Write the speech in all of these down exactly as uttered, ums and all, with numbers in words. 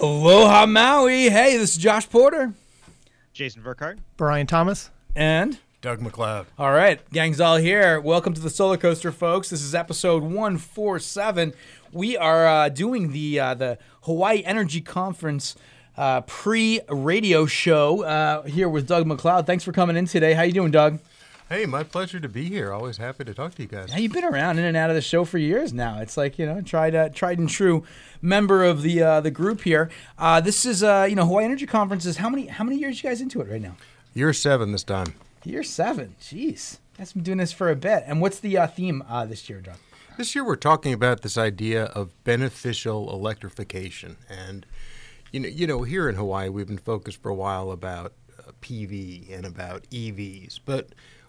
Aloha Maui. Hey, this is Josh Porter. Jason Burkhart. Brian Thomas. And Doug McLeod. All right, gang's all here. Welcome to the Solar Coaster, folks. This is episode one forty-seven. We are uh, doing the uh, the Hawaii Energy Conference uh, pre-radio show uh, here with Doug McLeod. Thanks for coming in today. How you doing, Doug? Hey, my pleasure to be here. Always happy to talk to you guys. Yeah, you've been around in and out of the show for years now. It's like, you know, tried uh, tried and true member of the uh, the group here. Uh, this is uh, you know, Hawaii Energy Conference is how many how many years you guys into it right now? Year seven this time. Year seven, jeez, that's been doing this for a bit. And what's the uh, theme uh, this year, Doug? This year we're talking about this idea of beneficial electrification, and you know, you know, here in Hawaii we've been focused for a while about uh, P V and about E Vs, but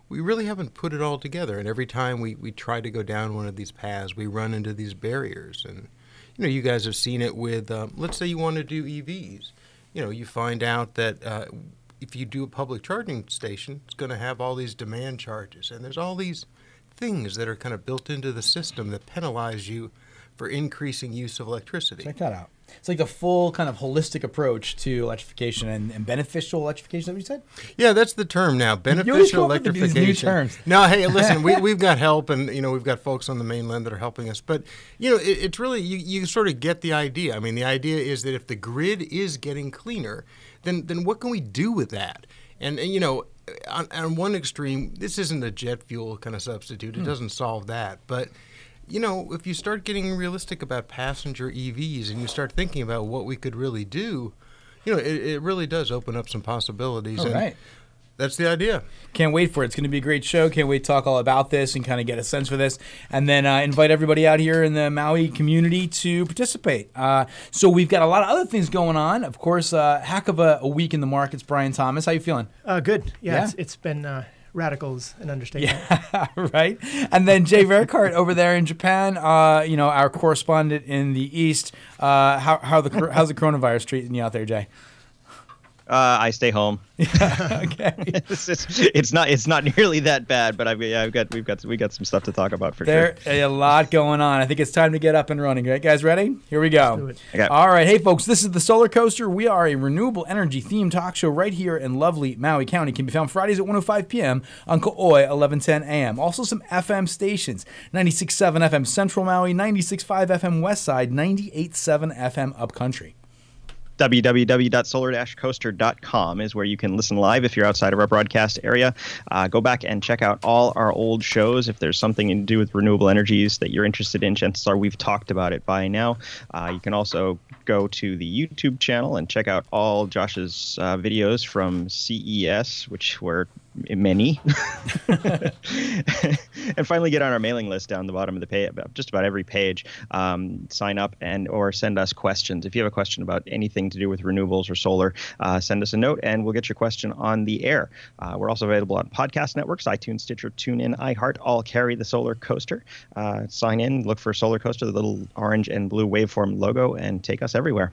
we really haven't put it all together, and every time we, we try to go down one of these paths, we run into these barriers. And, you know, you guys have seen it with, um, let's say you want to do E Vs. You know, you find out that uh, if you do a public charging station, it's going to have all these demand charges. And there's all these things that are kind of built into the system that penalize you for increasing use of electricity. Check that out. It's like the full kind of holistic approach to electrification and, and beneficial electrification, is that what you said? Yeah, that's the term now, beneficial electrification. These new terms. No, hey, listen, we, we've got help, and, you know, we've got folks on the mainland that are helping us. But, you know, it, it's really, you, you sort of get the idea. I mean, the idea is that if the grid is getting cleaner, then, then what can we do with that? And, and you know, on, on one extreme, this isn't a jet fuel kind of substitute. It hmm. doesn't solve that, but... You know, if you start getting realistic about passenger E Vs and you start thinking about what we could really do, you know, it, it really does open up some possibilities. All and right. That's the idea. Can't wait for it. It's going to be a great show. Can't wait to talk all about this and kind of get a sense for this. And then uh, invite everybody out here in the Maui community to participate. Uh, so we've got a lot of other things going on. Of course, uh, heck of a, a week in the markets. Brian Thomas, how you feeling? Uh, good. Yeah, yeah? It's, it's been... Uh, radicals an understatement. Yeah, right. And then Jay Verkart over there in Japan, uh, you know, our correspondent in the East. Uh, how how the how's the coronavirus treating you out there, Jay? Uh, I stay home. Yeah, okay. it's, it's, it's not it's not nearly that bad, but I've yeah, I've got we've got we got some stuff to talk about for there, sure. There's a lot going on. I think it's time to get up and running. Right, guys, ready? Here we go. Let's do it. Okay. All right, hey folks, this is the Solar Coaster. We are a renewable energy themed talk show right here in lovely Maui County. Can be found Fridays at one oh five p.m. on Koi eleven ten a.m. Also some F M stations: ninety-six point seven F M Central Maui, ninety-six point five F M West Side, ninety-eight point seven F M Upcountry. w w w dot solar coaster dot com is where you can listen live if you're outside of our broadcast area. Uh, go back and check out all our old shows. If there's something to do with renewable energies that you're interested in, chances are we've talked about it by now. Uh, you can also go to the YouTube channel and check out all Josh's uh, videos from C E S, which were many. And finally, get on our mailing list down the bottom of the page, just about every page. Um, sign up and or send us questions. If you have a question about anything to do with renewables or solar, uh, send us a note and we'll get your question on the air. Uh, we're also available on podcast networks: iTunes, Stitcher, TuneIn, iHeart. All carry the Solar Coaster. Uh, sign in, look for Solar Coaster, the little orange and blue waveform logo, and take us everywhere.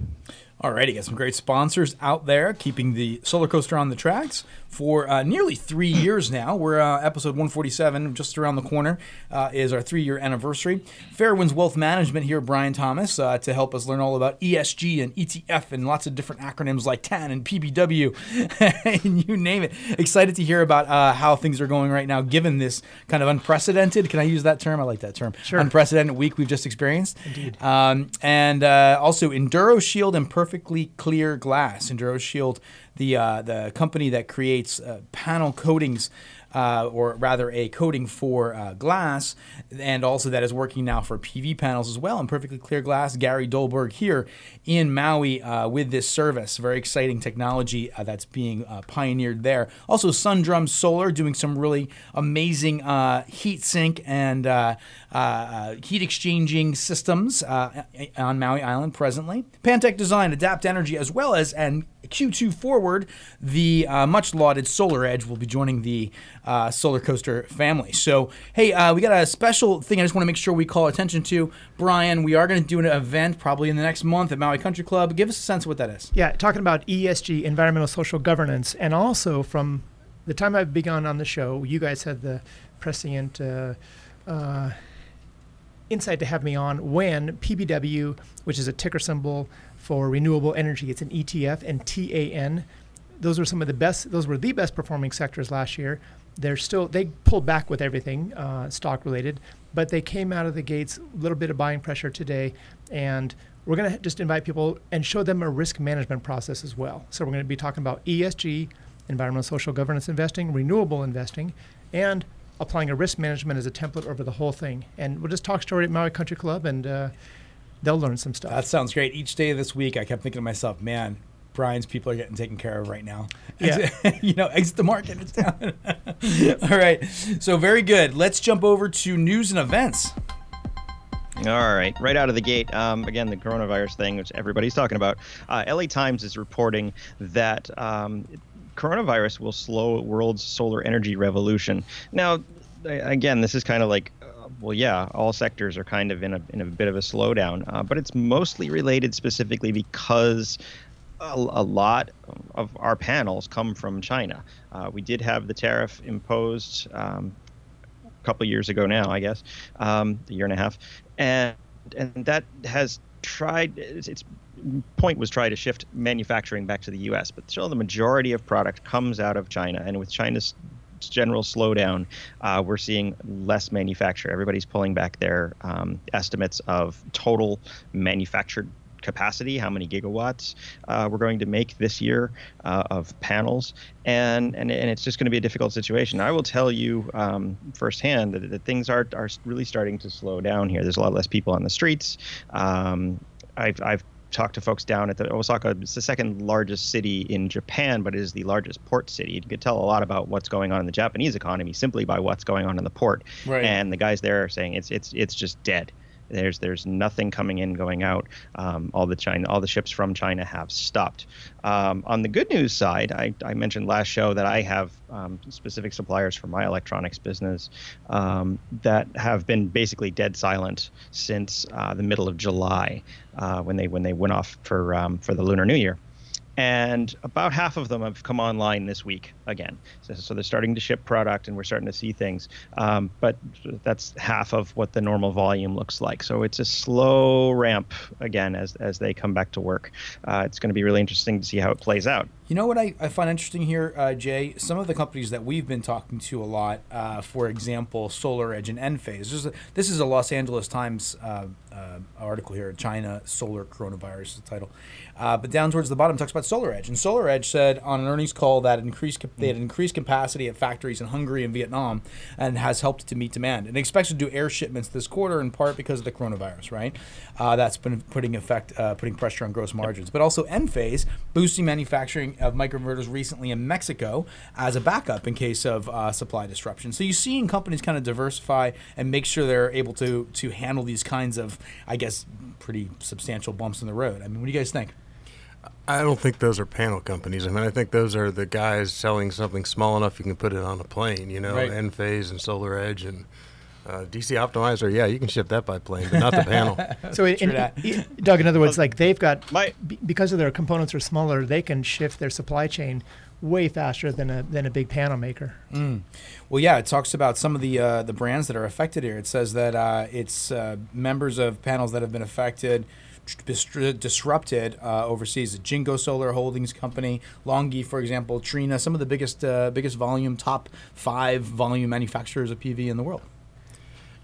All righty, got some great sponsors out there keeping the Solar Coaster on the tracks for uh, nearly three years now. We're uh, episode one forty-seven, just around the corner, uh, is our three-year anniversary. Fairwinds Wealth Management here, Brian Thomas, uh, to help us learn all about E S G and E T F and lots of different acronyms like T A N and P B W, and you name it. Excited to hear about uh, how things are going right now, given this kind of unprecedented, can I use that term? I like that term. Sure. Unprecedented week we've just experienced. Indeed. Um, and uh, also Enduro Shield and perfectly clear glass. Enduro Shield, the uh, the company that creates uh, panel coatings, uh, or rather a coating for uh, glass, and also that is working now for P V panels as well, and perfectly clear glass. Gary Dolberg here in Maui uh, with this service. Very exciting technology uh, that's being uh, pioneered there. Also Sundrum Solar doing some really amazing uh, heat sink and uh, uh, heat exchanging systems uh, on Maui Island presently. Pantech Design, Adapt Energy, as well as and Q two forward, the uh, much lauded SolarEdge will be joining the uh, Solar Coaster family. So, hey, uh, we got a special thing I just want to make sure we call attention to. Brian, we are going to do an event probably in the next month at Maui Country Club. Give us a sense of what that is. Yeah, talking about E S G, environmental social governance, and also from the time I've begun on the show, you guys had the prescient uh, uh, insight to have me on when P B W, which is a ticker symbol for renewable energy, it's an E T F, and T A N. Those were some of the best. Those were the best performing sectors last year. They're still they pulled back with everything uh, stock related, but they came out of the gates a little bit of buying pressure today, and we're going to just invite people and show them a risk management process as well. So we're going to be talking about E S G, environmental social governance investing, renewable investing, and applying a risk management as a template over the whole thing. And we'll just talk story at Maui Country Club, and uh, they'll learn some stuff. That sounds great. Each day of this week, I kept thinking to myself, man, Brian's people are getting taken care of right now. Yeah. You know, exit the market. It's down. All right. So very good. Let's jump over to news and events. All right. Right out of the gate, um, again, the coronavirus thing, which everybody's talking about. Uh, L A Times is reporting that um, coronavirus will slow world's solar energy revolution. Now, again, this is kind of like, uh, well, yeah, all sectors are kind of in a in a bit of a slowdown, uh, but it's mostly related specifically because a, a lot of our panels come from China. Uh, we did have the tariff imposed um, a couple years ago now, I guess, um, a year and a half, and and that has tried it's. it's point was try to shift manufacturing back to the U S, but still the majority of product comes out of China. And with China's general slowdown, uh, we're seeing less manufacture. Everybody's pulling back their um, estimates of total manufactured capacity, how many gigawatts uh, we're going to make this year uh, of panels. And, and and it's just going to be a difficult situation. I will tell you um, firsthand that, that things are, are really starting to slow down here. There's a lot less people on the streets. Um, I've, I've talk to folks down at the Osaka. It's the second largest city in Japan, but it is the largest port city. You could tell a lot about what's going on in the Japanese economy simply by what's going on in the port. Right. And the guys there are saying it's it's it's just dead. There's there's nothing coming in, going out. Um, all the China, all the ships from China have stopped. Um, on the good news side, I, I mentioned last show that I have um, specific suppliers for my electronics business um, that have been basically dead silent since uh, the middle of July uh, when they when they went off for um, for the Lunar New Year. And about half of them have come online this week again. So, so they're starting to ship product and we're starting to see things. Um, but that's half of what the normal volume looks like. So it's a slow ramp again as as they come back to work. Uh, it's going to be really interesting to see how it plays out. You know what I, I find interesting here, uh, Jay? Some of the companies that we've been talking to a lot, uh, for example, SolarEdge and Enphase. This is a, this is a Los Angeles Times uh, uh, article here, China Solar Coronavirus is the title. Uh, but down towards the bottom, it talks about SolarEdge. And SolarEdge said on an earnings call that increased they had increased capacity at factories in Hungary and Vietnam and has helped to meet demand. And expects to do air shipments this quarter in part because of the coronavirus, right? Uh, that's been putting effect, uh, putting pressure on gross margins. But also Enphase boosting manufacturing of microinverters recently in Mexico as a backup in case of uh, supply disruption. So you're seeing companies kind of diversify and make sure they're able to to handle these kinds of, I guess, pretty substantial bumps in the road. I mean, what do you guys think? I don't think those are panel companies. I mean, I think those are the guys selling something small enough you can put it on a plane, you know, right. Enphase and SolarEdge and uh, D C Optimizer. Yeah, you can ship that by plane, but not the panel. So, it, in, it, Doug, in other words, like they've got, My, because of their components are smaller, they can shift their supply chain way faster than a than a big panel maker. Mm. Well, yeah, it talks about some of the uh, the brands that are affected here. It says that uh, it's uh, members of panels that have been affected, disrupted uh, overseas. Jingo Solar Holdings Company, Longi, for example, Trina, some of the biggest uh, biggest volume, top five volume manufacturers of P V in the world.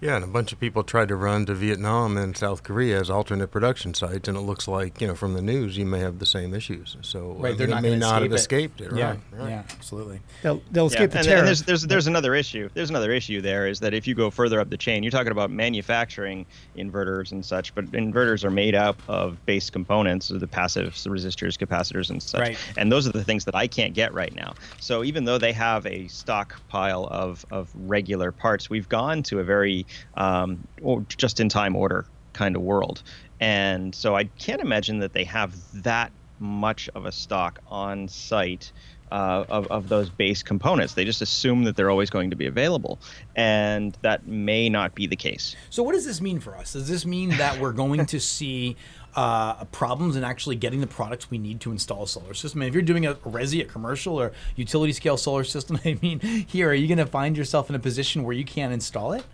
Yeah, and a bunch of people tried to run to Vietnam and South Korea as alternate production sites, and it looks like, you know, from the news, you may have the same issues. So right, I mean, they're not they may not have it. escaped it, right? Yeah, right. yeah absolutely. They'll, they'll escape yeah. the and, tariff. And there's, there's, there's another issue. There's another issue there is that if you go further up the chain, you're talking about manufacturing inverters and such, but inverters are made up of base components, so the passives, the resistors, capacitors, and such. Right. And those are the things that I can't get right now. So even though they have a stockpile of, of regular parts, we've gone to a very Um, or just-in-time order kind of world. And so I can't imagine that they have that much of a stock on site uh, of, of those base components. They just assume that they're always going to be available. And that may not be the case. So what does this mean for us? Does this mean that we're going to see uh, problems in actually getting the products we need to install a solar system? I mean, if you're doing a resi, a commercial, or utility-scale solar system, I mean, here, are you going to find yourself in a position where you can't install it?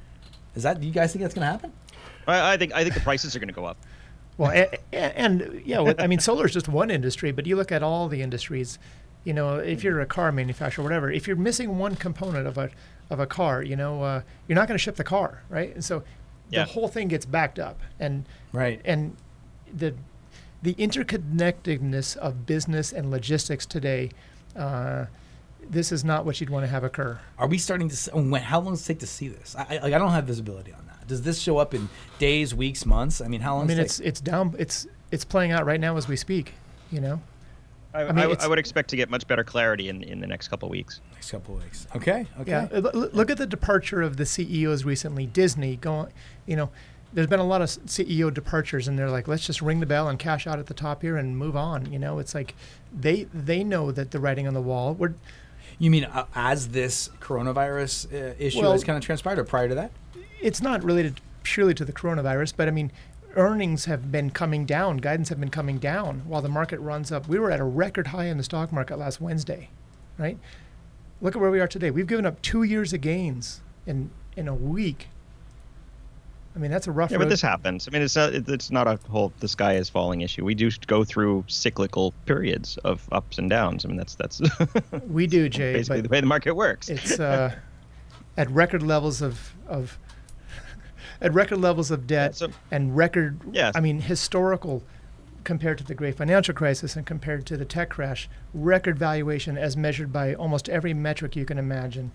Is that, do you guys think that's going to happen? I, I think I think the prices are going to go up. Well, and, and yeah, I mean, solar is just one industry, but you look at all the industries. You know, if you're a car manufacturer, whatever, if you're missing one component of a of a car, you know, uh, you're not going to ship the car, right? And so the yeah. whole thing gets backed up, and right, and the the interconnectedness of business and logistics today. Uh, this is not what you'd want to have occur. Are we starting to? When, how long does it take to see this? I, I I don't have visibility on that. Does this show up in days, weeks, months? I mean, how long? I mean, does it take? it's it's down. It's it's playing out right now as we speak. You know. I, I, mean, I, I would expect to get much better clarity in, in the next couple of weeks. Next couple of weeks. Okay. Okay. Yeah. L- look at the departure of the C E Os recently. Disney going, you know, there's been a lot of C E O departures, and they're like, let's just ring the bell and cash out at the top here and move on. You know, it's like they they know that the writing on the wall. We're, you mean uh, as this coronavirus uh, issue well, has kind of transpired, or prior to that? It's not related purely to the coronavirus, but I mean. Earnings have been coming down, guidance have been coming down while the market runs up. We were at a record high in the stock market last Wednesday, right? Look at where we are today. We've given up two years of gains in, in a week. I mean, that's a rough yeah, road. But this happens. I mean, it's not, it's not a whole the sky is falling issue. We do go through cyclical periods of ups and downs. I mean, that's that's we do, Jay. Basically, the way the market works. It's uh, at record levels of of. At record levels of debt a, and record, yes. I mean, historical compared to the great financial crisis and compared to the tech crash, record valuation as measured by almost every metric you can imagine.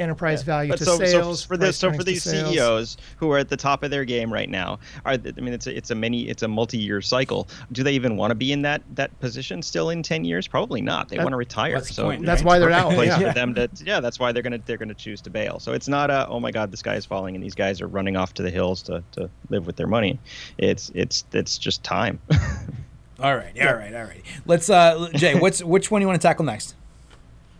Enterprise yeah. value but to so, sales. So for, this, so for these C E Os who are at the top of their game right now, are they, I mean, it's a, it's a many, it's a multi-year cycle. Do they even want to be in that that position still in ten years? Probably not. They that, want to retire. That's so point, that's right? why they're out. Yeah. For them to, yeah, that's why they're gonna they're gonna choose to bail. So it's not a oh my God, the sky is falling and these guys are running off to the hills to, to live with their money. It's it's it's just time. all right, yeah. all right, all right. Let's uh, Jay, what's which one do you want to tackle next?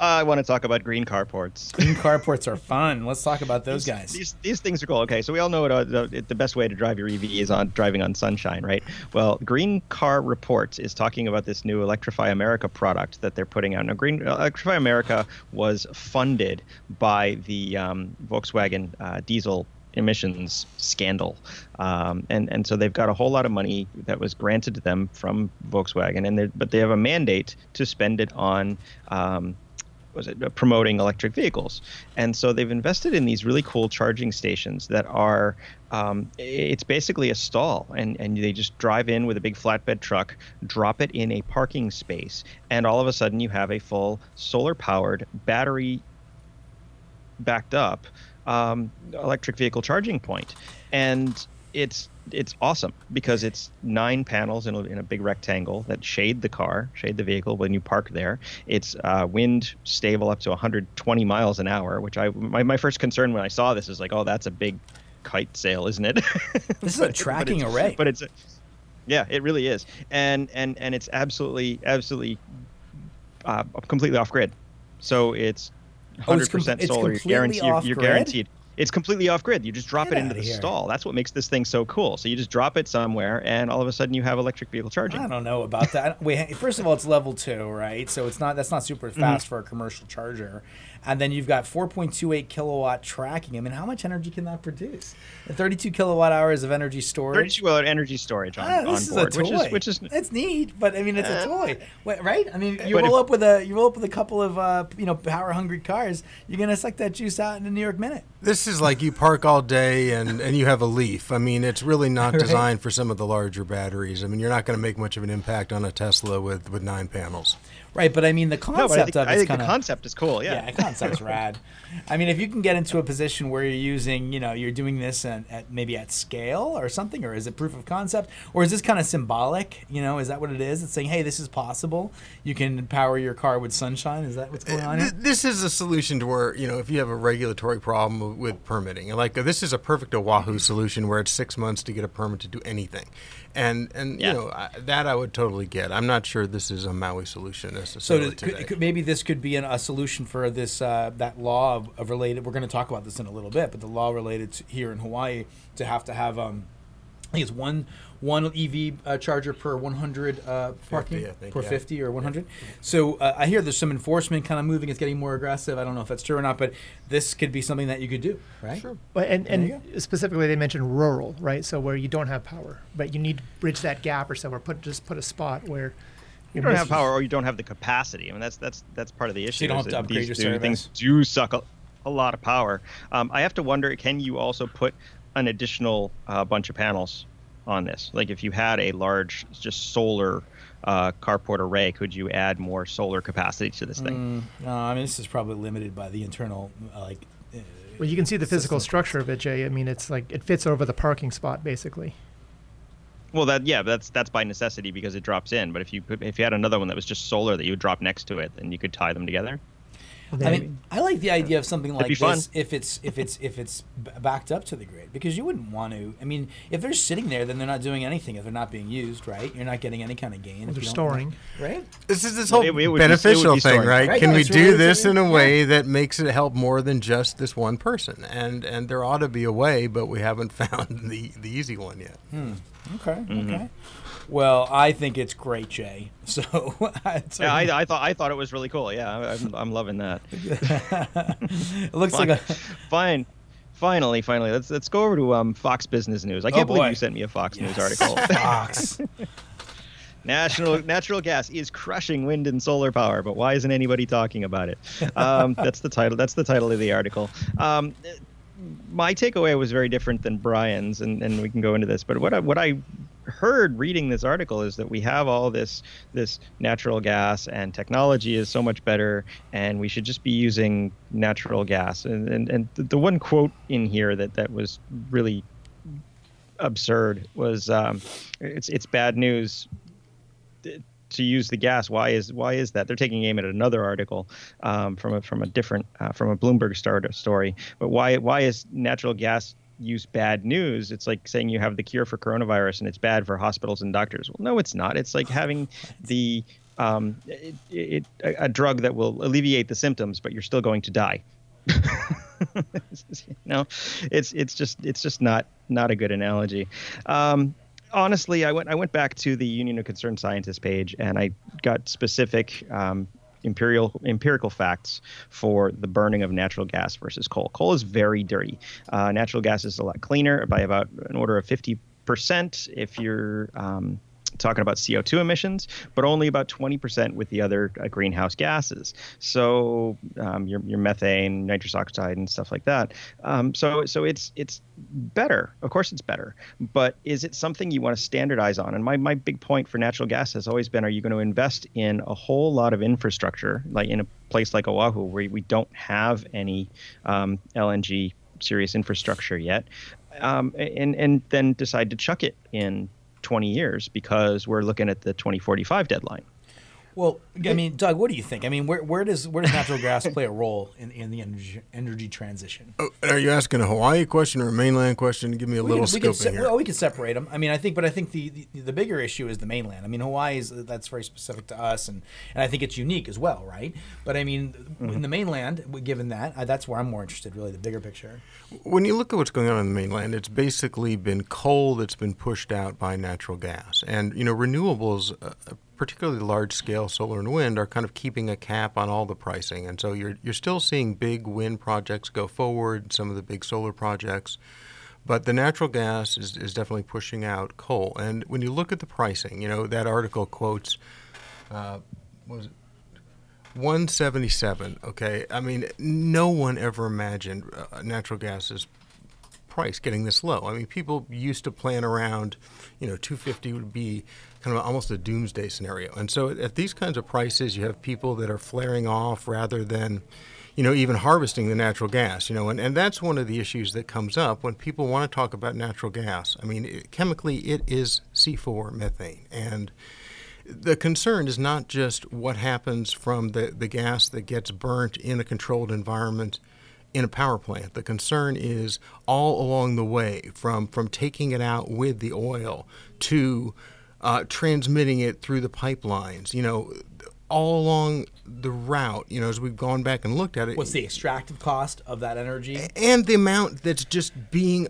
I want to talk about green carports. Green carports are fun. Let's talk about those these, guys. These these things are cool. Okay, so we all know it, uh, the best way to drive your E V is on driving on sunshine, right? Well, Green Car Reports is talking about this new Electrify America product that they're putting out. Now, Green Electrify America was funded by the um, Volkswagen uh, diesel emissions scandal. Um, and, and so they've got a whole lot of money that was granted to them from Volkswagen, and but they have a mandate to spend it on um, was it promoting electric vehicles. And so they've invested in these really cool charging stations that are um, it's basically a stall, and, and they just drive in with a big flatbed truck, drop it in a parking space, and all of a sudden you have a full solar powered battery backed up um, electric vehicle charging point. And it's it's awesome because it's nine panels in a, in a big rectangle that shade the car, shade the vehicle when you park there. It's uh, wind stable up to one hundred twenty miles an hour, which I my, my first concern when I saw this is like, oh, that's a big kite sail, isn't it? This is a tracking but array. But it's a, yeah, it really is, and and and it's absolutely absolutely uh, completely off grid. So it's one hundred percent oh, it's com- solar. It's you're guaranteed. You're, you're guaranteed. It's completely off grid. You just drop Get it into the here. stall. That's what makes this thing so cool. So you just drop it somewhere, and all of a sudden you have electric vehicle charging. I don't know about that. Wait, first of all, it's level two, right? So it's not that's not super fast mm-hmm. for a commercial charger. And then you've got four point two eight kilowatt tracking. I mean, how much energy can that produce? thirty-two kilowatt hours of energy storage. thirty-two kilowatt energy storage on, ah, this on board, is a toy. which is which is it's neat, but I mean it's uh, a toy, Wait, right? I mean, you roll if, up with a you roll up with a couple of uh, you know power hungry cars. You're gonna suck that juice out in a New York minute. This is like you park all day and, and you have a leaf. I mean, it's really not right. designed for some of the larger batteries. I mean, you're not going to make much of an impact on a Tesla with, with nine panels. Right, but I mean, the concept no, I think, of it I think kinda, the concept is cool, yeah. Yeah, the concept's rad. I mean, if you can get into a position where you're using, you know, you're doing this at, at maybe at scale or something, or is it proof of concept? Or is this kind of symbolic? You know, is that what it is? It's saying, hey, this is possible. You can power your car with sunshine. Is that what's going on here? This is a solution to where, you know, if you have a regulatory problem with permitting. Like, this is a perfect Oahu solution where it's six months to get a permit to do anything. And, and yeah. you know, I, that I would totally get. I'm not sure this is a Maui solution. So does, could, could, maybe this could be an, a solution for this uh, that law of, of related. We're going to talk about this in a little bit, but the law related to here in Hawaii to have to have um, I think it's one one E V uh, charger per one hundred uh, parking, fifty, I think, per yeah. fifty or one hundred. Yeah. So uh, I hear there's some enforcement kind of moving. It's getting more aggressive. I don't know if that's true or not, but this could be something that you could do, right? Sure. Well, and and, and specifically, they mentioned rural, right? So where you don't have power, but you need to bridge that gap or somewhere. Put just put a spot where you don't have power or you don't have the capacity. I mean, that's that's that's part of the issue. So you don't have to upgrade your service. Things do suck a, a lot of power. Um, I have to wonder, can you also put an additional uh, bunch of panels on this? Like if you had a large just solar uh, carport array, could you add more solar capacity to this thing? Mm, no, I mean, this is probably limited by the internal uh, like. Uh, well, you can see the physical structure of it, Jay. I mean, it's like it fits over the parking spot basically. Well, that yeah, that's that's by necessity because it drops in. But if you if you had another one that was just solar that you would drop next to it, then you could tie them together. Maybe. I mean, I like the idea of something like this fun. if it's if it's if it's b- backed up to the grid, because you wouldn't want to. I mean, if they're sitting there, then they're not doing anything. If they're not being used, right? You're not getting any kind of gain. Well, they're storing, right? This is this whole it, it beneficial be, be thing, right? right? Can no, we do really this in a yeah. way that makes it help more than just this one person? And and there ought to be a way, but we haven't found the, the easy one yet. Hmm. Okay. Mm-hmm. Okay. Well, I think it's great, Jay. So yeah, I, I thought I thought it was really cool. Yeah, I'm, I'm loving that. It looks fine. like a fine. Finally, finally, let's let's go over to um, Fox Business News. I can't oh believe boy. you sent me a Fox yes. News article. Fox. National natural gas is crushing wind and solar power, but why isn't anybody talking about it? Um, that's the title. That's the title of the article. Um, my takeaway was very different than Brian's, and, and we can go into this. But what I, what I heard reading this article is that we have all this this natural gas and technology is so much better and we should just be using natural gas. And and, and the one quote in here that, that was really absurd was um, it's it's bad news to use the gas. Why is why is that? They're taking aim at another article um, from a from a different uh, from a Bloomberg story. But why why is natural gas use bad news? It's like saying you have the cure for coronavirus and it's bad for hospitals and doctors. Well, no, it's not. It's like having the um, it, it, a, a drug that will alleviate the symptoms, but you're still going to die. No, it's it's just it's just not not a good analogy. Um, honestly, I went I went back to the Union of Concerned Scientists page and I got specific um, Imperial, empirical facts for the burning of natural gas versus coal. Coal is very dirty. Uh, natural gas is a lot cleaner by about an order of fifty percent if you're um, talking about C O two emissions, but only about twenty percent with the other uh, greenhouse gases. So um, your, your methane, nitrous oxide, and stuff like that. Um, so so it's it's better. Of course it's better. But is it something you want to standardize on? And my, my big point for natural gas has always been, are you going to invest in a whole lot of infrastructure, like in a place like Oahu, where we don't have any um, L N G serious infrastructure yet, um, and, and then decide to chuck it in twenty years because we're looking at the twenty forty-five deadline. Well, I mean, Doug, what do you think? I mean, where where does where does natural gas play a role in, in the energy, energy transition? Oh, are you asking a Hawaii question or a mainland question? Give me a we little can, scoop we can se- in here. Well, we can separate them. I mean, I think, but I think the, the, the bigger issue is the mainland. I mean, Hawaii is that's very specific to us, and, and I think it's unique as well, right? But I mean, mm-hmm. in the mainland, given that, I, that's where I'm more interested, really, the bigger picture. When you look at what's going on in the mainland, it's basically been coal that's been pushed out by natural gas, and you know, renewables. Uh, particularly large-scale solar and wind, are kind of keeping a cap on all the pricing. And so you're you're still seeing big wind projects go forward, some of the big solar projects. But the natural gas is, is definitely pushing out coal. And when you look at the pricing, you know, that article quotes, uh, what was it? one seventy-seven, okay? I mean, no one ever imagined uh, natural gas's price getting this low. I mean, people used to plan around, you know, two fifty would be kind of almost a doomsday scenario. And so at these kinds of prices, you have people that are flaring off rather than, you know, even harvesting the natural gas, you know, and, and that's one of the issues that comes up when people want to talk about natural gas. I mean, it, chemically, it is C four methane. And the concern is not just what happens from the, the gas that gets burnt in a controlled environment in a power plant. The concern is all along the way from, from taking it out with the oil to Uh, transmitting it through the pipelines, you know, all along the route, you know, as we've gone back and looked at it. What's the extractive cost of that energy? And the amount that's just being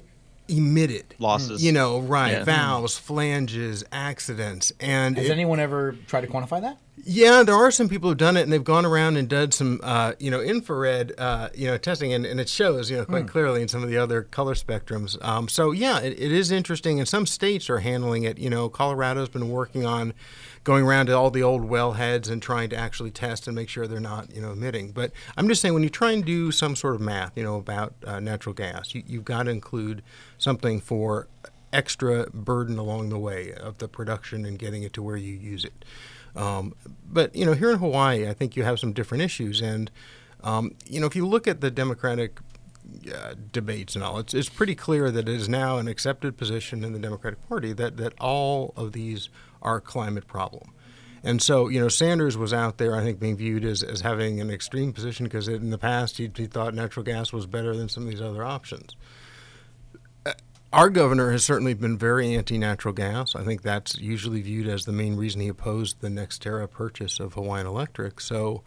emitted. Losses. You know, right. Yeah. Valves, flanges, accidents. And Has it, anyone ever tried to quantify that? Yeah, there are some people who've done it, and they've gone around and done some, uh, you know, infrared, uh, you know, testing, and, and it shows, you know, quite mm. clearly in some of the other color spectrums. Um, so, yeah, it, it is interesting, and some states are handling it. You know, Colorado's been working on going around to all the old wellheads and trying to actually test and make sure they're not, you know, emitting. But I'm just saying, when you try and do some sort of math, you know, about uh, natural gas, you, you've got to include something for extra burden along the way of the production and getting it to where you use it. Um, but, you know, here in Hawaii, I think you have some different issues. And, um, you know, if you look at the Democratic uh, debates and all, it's, it's pretty clear that it is now an accepted position in the Democratic Party that, that all of these are a climate problem. And so, you know, Sanders was out there, I think, being viewed as, as having an extreme position because in the past he, he thought natural gas was better than some of these other options. Our governor has certainly been very anti-natural gas. I think that's usually viewed as the main reason he opposed the NextEra purchase of Hawaiian Electric. So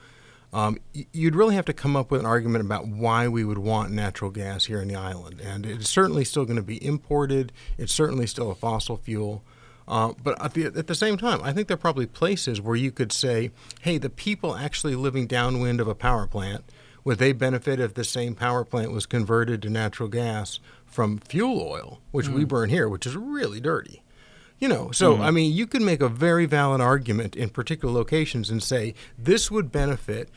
um, you'd really have to come up with an argument about why we would want natural gas here in the island. And it's certainly still going to be imported. It's certainly still a fossil fuel. Uh, but at the, at the same time, I think there are probably places where you could say, hey, the people actually living downwind of a power plant, would they benefit if the same power plant was converted to natural gas from fuel oil, which mm. we burn here, which is really dirty? You know, so, mm. I mean, you can make a very valid argument in particular locations and say this would benefit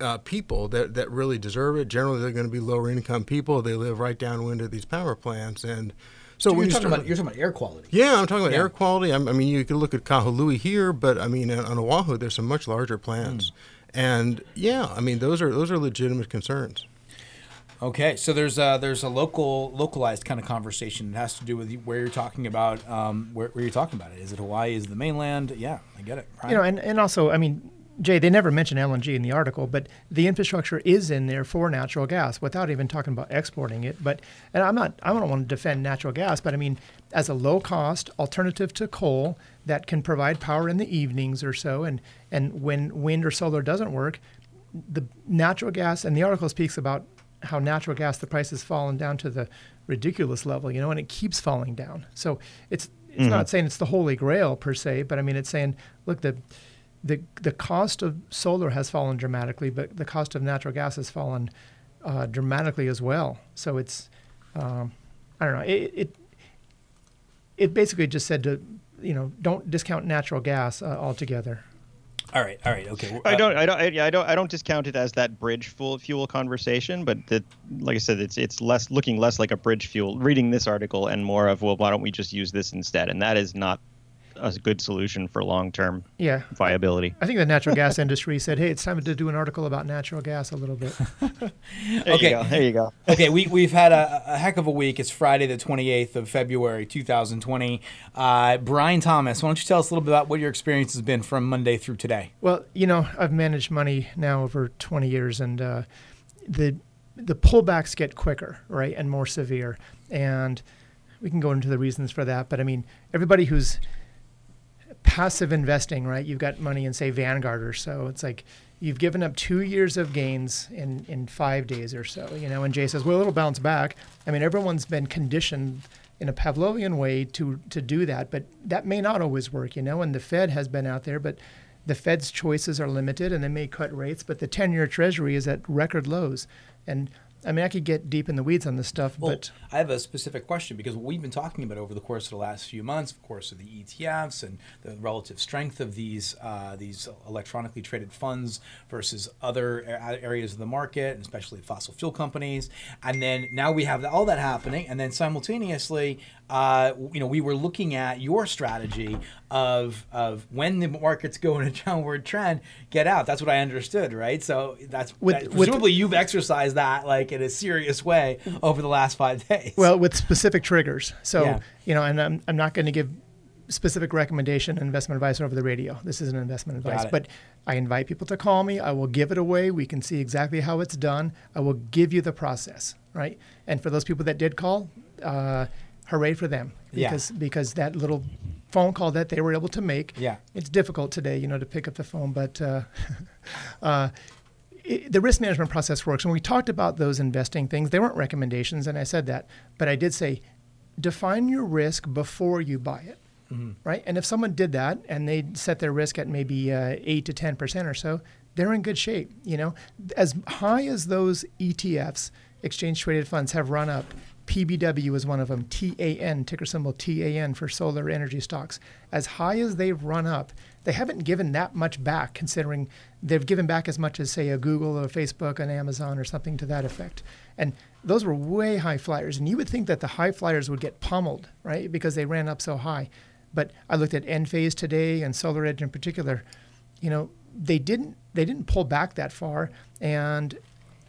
uh, people that, that really deserve it. Generally, they're going to be lower income people. They live right downwind of these power plants. And so, so when you're, you talking start, about, you're talking about air quality. Yeah, I'm talking about yeah. air quality. I'm, I mean, you can look at Kahului here, but, I mean, on Oahu, there's some much larger plants. Mm. And yeah, I mean, those are those are legitimate concerns. Okay, so there's a, there's a local localized kind of conversation that has to do with where you're talking about um, where, where you're talking about it. Is it Hawaii? Is it the mainland? Yeah, I get it. Brian. You know, and, and also, I mean, Jay, they never mention L N G in the article, but the infrastructure is in there for natural gas without even talking about exporting it. But and I'm not I don't want to defend natural gas, but I mean, as a low cost alternative to coal that can provide power in the evenings or so, and and when wind or solar doesn't work, the natural gas, and the article speaks about how natural gas, the price has fallen down to the ridiculous level, you know, and it keeps falling down. So it's it's mm-hmm. not saying it's the holy grail per se, but I mean, it's saying, look, the the the cost of solar has fallen dramatically, but the cost of natural gas has fallen uh, dramatically as well. So it's, um, I don't know, it, it it basically just said to, you know, don't discount natural gas uh, altogether. All right, all right, okay. I don't, I don't, I, I don't, I don't discount it as that bridge fuel fuel conversation, but that, like I said, it's it's less looking less like a bridge fuel. Reading this article and more of, well, why don't we just use this instead? And that is not a good solution for long term yeah. viability. I think the natural gas industry said, hey, it's time to do an article about natural gas a little bit. there okay, you go, there you go. okay, we we've had a, a heck of a week. It's Friday, the twenty-eighth of February, two thousand twenty. Uh, Brian Thomas, why don't you tell us a little bit about what your experience has been from Monday through today? Well, you know, I've managed money now over twenty years, and uh, the the pullbacks get quicker, right, and more severe, and we can go into the reasons for that. But I mean, everybody who's passive investing, right? You've got money in, say, Vanguard or so. It's like you've given up two years of gains in, in five days or so, you know, and Jay says, well, it'll bounce back. I mean, everyone's been conditioned in a Pavlovian way to, to do that, but that may not always work, you know, and the Fed has been out there, but the Fed's choices are limited and they may cut rates, but the ten-year Treasury is at record lows. And I mean, I could get deep in the weeds on this stuff, well, but I have a specific question because what we've been talking about over the course of the last few months, of course, of the E T Fs and the relative strength of these uh, these electronically traded funds versus other areas of the market, and especially fossil fuel companies. And then now we have all that happening, and then simultaneously, uh, you know, we were looking at your strategy of of when the market's go in a downward trend, get out. That's what I understood, right? So that's with, that, presumably with, you've exercised that, like, in a serious way over the last five days. Well, with specific triggers. So, yeah. you know, and I'm I'm not going to give specific recommendation and investment advice over the radio. This isn't investment advice, but I invite people to call me. I will give it away. We can see exactly how it's done. I will give you the process, right? And for those people that did call, uh, hooray for them. Because, yeah. because that little phone call that they were able to make, yeah. it's difficult today, you know, to pick up the phone, but uh, uh It, the risk management process works. When we talked about those investing things, they weren't recommendations, and I said that. But I did say, define your risk before you buy it, mm-hmm. right? And if someone did that and they set their risk at maybe uh, eight to ten percent or so, they're in good shape. You know, as high as those E T Fs, exchange traded funds, have run up, P B W is one of them, T A N, ticker symbol T A N for solar energy stocks. As high as they've run up, they haven't given that much back, considering they've given back as much as, say, a Google or a Facebook, an Amazon or something to that effect. And those were way high flyers. And you would think that the high flyers would get pummeled, right, because they ran up so high. But I looked at Enphase today and SolarEdge in particular. You know, they didn't they didn't pull back that far. And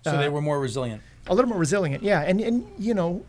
uh, so they were more resilient. A little more resilient, yeah. And, and you know,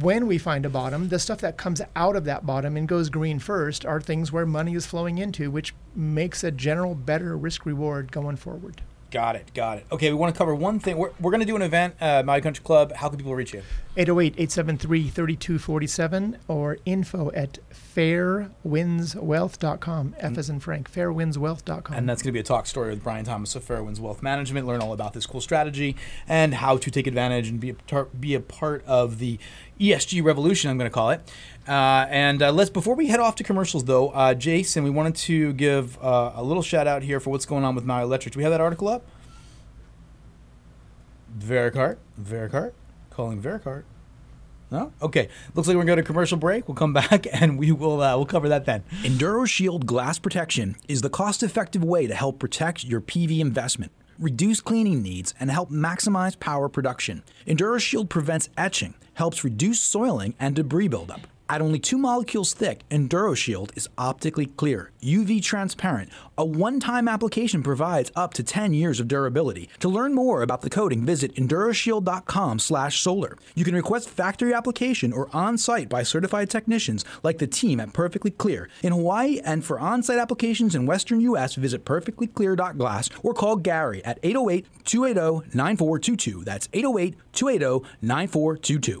when we find a bottom, the stuff that comes out of that bottom and goes green first are things where money is flowing into, which makes a general better risk-reward going forward. Got it, got it. Okay, we want to cover one thing. We're, we're going to do an event at uh, Maui Country Club. How can people reach you? eight oh eight, eight seven three, three two four seven or info at fairwinds wealth dot com. F as in Frank, fairwinds wealth dot com. And that's going to be a talk story with Brian Thomas of Fairwinds Wealth Management. Learn all about this cool strategy and how to take advantage and be a, tar- be a part of the E S G revolution, I'm going to call it. Uh, and uh, let's before we head off to commercials, though, uh, Jason, we wanted to give uh, a little shout out here for what's going on with Maui Electric. Do we have that article up? Vericart, Vericart, calling Vericart. No? Okay. Looks like we're going to go to commercial break. We'll come back and we will uh, we'll cover that then. Enduro Shield Glass Protection is the cost-effective way to help protect your P V investment, reduce cleaning needs, and help maximize power production. Enduro Shield prevents etching, helps reduce soiling and debris buildup. At only two molecules thick, Enduro Shield is optically clear, U V transparent. A one-time application provides up to ten years of durability. To learn more about the coating, visit enduro shield dot com slash solar. You can request factory application or on-site by certified technicians like the team at Perfectly Clear. In Hawaii and for on-site applications in Western U S, visit perfectly clear dot glass or call Gary at eight oh eight, two eight oh, nine four two two. That's eight oh eight, two eight oh, nine four two two.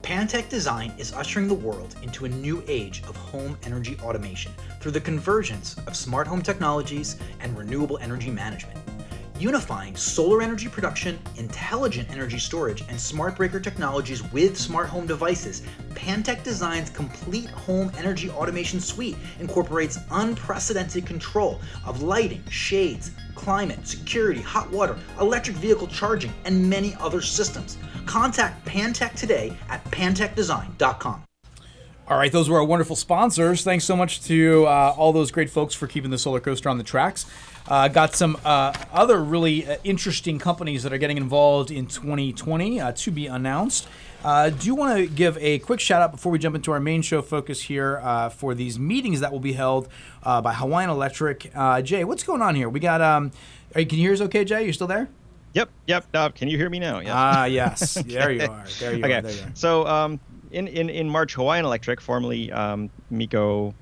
Pantech Design is ushering the world into a new age of home energy automation through the convergence of smart home technologies and renewable energy management. Unifying solar energy production, intelligent energy storage, and smart breaker technologies with smart home devices, Pantech Design's complete home energy automation suite incorporates unprecedented control of lighting, shades, climate, security, hot water, electric vehicle charging, and many other systems. Contact Pantech today at pantech design dot com. All right, those were our wonderful sponsors. Thanks so much to uh, all those great folks for keeping the Solar Coaster on the tracks. Uh, got some uh, other really uh, interesting companies that are getting involved in twenty twenty uh, to be announced. Uh, do you want to give a quick shout out before we jump into our main show focus here uh, for these meetings that will be held uh, by Hawaiian Electric? Uh, Jay, what's going on here? We got. Um, are you, can you hear us? Okay, Jay, you still there? Yep, yep. Uh, can you hear me now? Ah, yes. Uh, yes. Okay. There you are. There you okay. are. There you are. So um, in, in, in March, Hawaiian Electric, formerly um, MECO,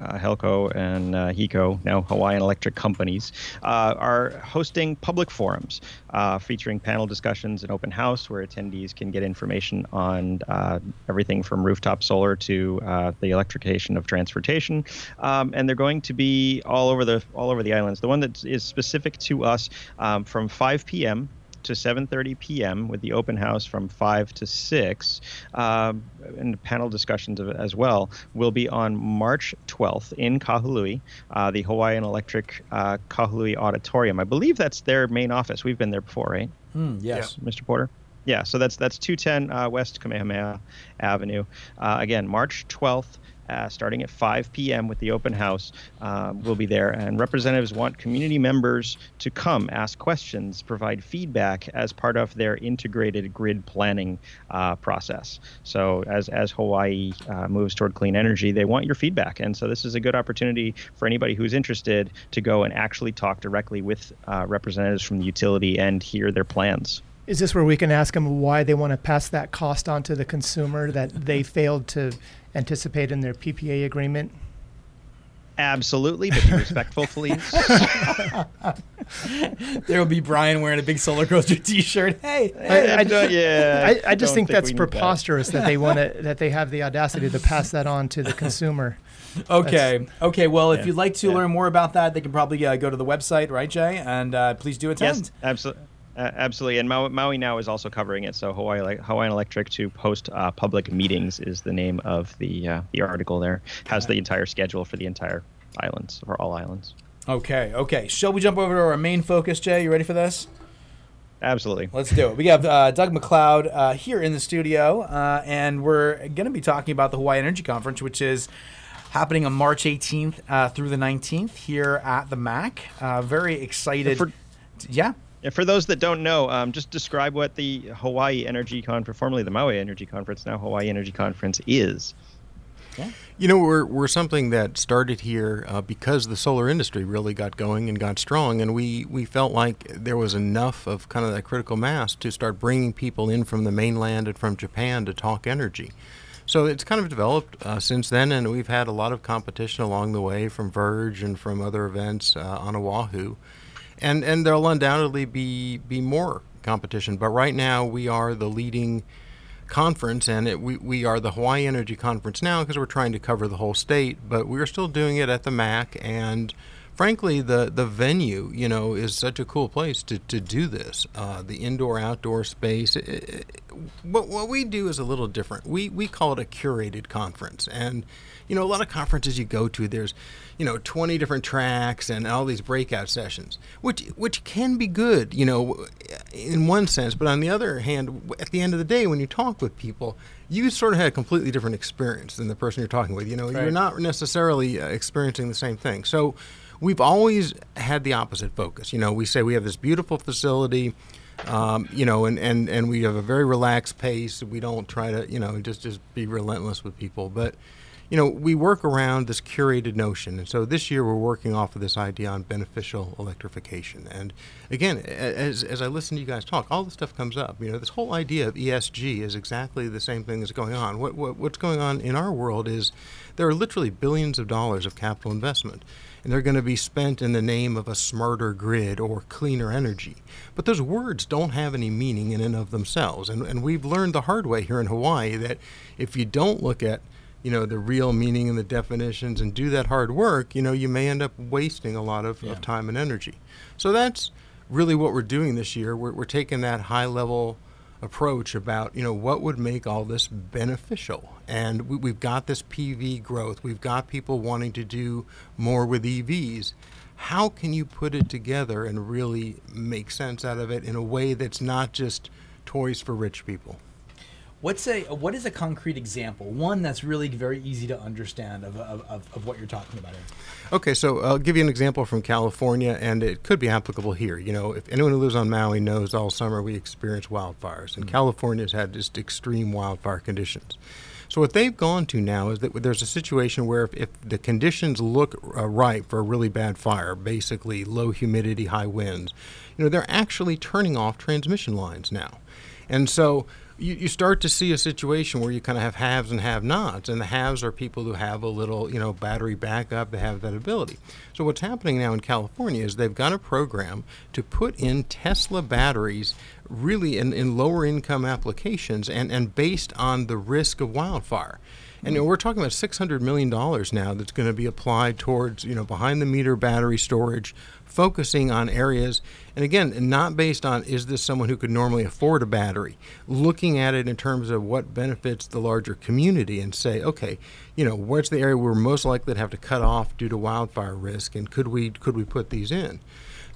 uh, Helco, and uh, HECO, now Hawaiian Electric companies, uh, are hosting public forums uh, featuring panel discussions and open house where attendees can get information on uh, everything from rooftop solar to uh, the electrification of transportation. Um, and they're going to be all over the all over the islands. The one that is specific to us um, from five p.m. to seven thirty p.m. with the open house from five to six, uh, and the panel discussions of it as well will be on March twelfth in Kahului, uh, the Hawaiian Electric uh, Kahului Auditorium. I believe that's their main office. We've been there before, right? Mm, yes. Yeah. Mister Porter? Yeah, so that's that's two ten uh, West Kamehameha Avenue. Uh, again, March twelfth. Uh, starting at five p.m. with the open house. Uh, we'll be there, and representatives want community members to come, ask questions, provide feedback as part of their integrated grid planning uh, process. So as, as Hawaii uh, moves toward clean energy, they want your feedback. And so this is a good opportunity for anybody who's interested to go and actually talk directly with uh, representatives from the utility and hear their plans. Is this where we can ask them why they want to pass that cost on to the consumer that they failed to anticipate in their P P A agreement? Absolutely, but be respectful, please. There will be Brian wearing a big Solar Coaster T-shirt. Hey, I, I, I, yeah, I, I just think, think that's preposterous that. that they want to, that they have the audacity to pass that on to the consumer. Okay, that's, okay. Well, yeah, if you'd like to yeah. learn more about that, they can probably uh, go to the website, right, Jay? And uh, please do attend. Yes, absolutely. Uh, absolutely, and Maui, Maui now is also covering it. So Hawaii, Hawaiian Electric to post uh, public meetings is the name of the uh, the article. There has the entire schedule for the entire islands, for all islands. Okay, okay. Shall we jump over to our main focus, Jay? You ready for this? Absolutely. Let's do it. We have uh, Doug McLeod uh, here in the studio, uh, and we're going to be talking about the Hawaii Energy Conference, which is happening on March eighteenth uh, through the nineteenth here at the M A C. Uh, very excited. For- yeah. And for those that don't know, um, just describe what the Hawaii Energy Conference, formerly the Maui Energy Conference, now Hawaii Energy Conference, is. Yeah. You know, we're we're something that started here uh, because the solar industry really got going and got strong, and we, we felt like there was enough of kind of that critical mass to start bringing people in from the mainland and from Japan to talk energy. So it's kind of developed uh, since then, and we've had a lot of competition along the way from Verge and from other events uh, on Oahu. And and there'll undoubtedly be, be more competition. But right now we are the leading conference, and it, we, we are the Hawaii Energy Conference now because we're trying to cover the whole state. But we're still doing it at the M A C. And frankly, the, the venue, you know, is such a cool place to, to do this. Uh, the indoor-outdoor space. It, it, what, what we do is a little different. We, we call it a curated conference. And, you know, a lot of conferences you go to, there's, you know, twenty different tracks and all these breakout sessions, which which can be good, you know, in one sense. But on the other hand, at the end of the day, when you talk with people, you sort of had a completely different experience than the person you're talking with. You know, right. You're not necessarily uh, experiencing the same thing. So we've always had the opposite focus. You know, we say we have this beautiful facility, um, you know, and, and, and we have a very relaxed pace. We don't try to, you know, just, just be relentless with people. But you know, we work around this curated notion. And so this year we're working off of this idea on beneficial electrification. And again, as as I listen to you guys talk, all this stuff comes up. You know, this whole idea of E S G is exactly the same thing that's going on. What, what what's going on in our world is there are literally billions of dollars of capital investment. And they're going to be spent in the name of a smarter grid or cleaner energy. But those words don't have any meaning in and of themselves. And and we've learned the hard way here in Hawaii that if you don't look at, you know, the real meaning and the definitions and do that hard work, you know, you may end up wasting a lot of, yeah. of time and energy. So that's really what we're doing this year. We're, we're taking that high level approach about, you know, what would make all this beneficial. And we, we've got this P V growth. We've got people wanting to do more with E Vs. How can you put it together and really make sense out of it in a way that's not just toys for rich people? What's a what is a concrete example? One that's really very easy to understand of of, of, of what you're talking about here. Okay, so I'll give you an example from California, and it could be applicable here. You know, if anyone who lives on Maui knows, all summer we experience wildfires, and mm-hmm. California's had just extreme wildfire conditions. So what they've gone to now is that there's a situation where if, if the conditions look uh, ripe for a really bad fire, basically low humidity, high winds, you know, they're actually turning off transmission lines now, and so. You, you start to see a situation where you kind of have haves and have-nots, and the haves are people who have a little, you know, battery backup, they have that ability. So what's happening now in California is they've got a program to put in Tesla batteries really in, in lower-income applications and, and based on the risk of wildfire. And you know, we're talking about six hundred million dollars now that's going to be applied towards, you know, behind-the-meter battery storage, focusing on areas, and again, not based on is this someone who could normally afford a battery, looking at it in terms of what benefits the larger community and say, okay, you know, where's the area we're most likely to have to cut off due to wildfire risk, and could we could we put these in?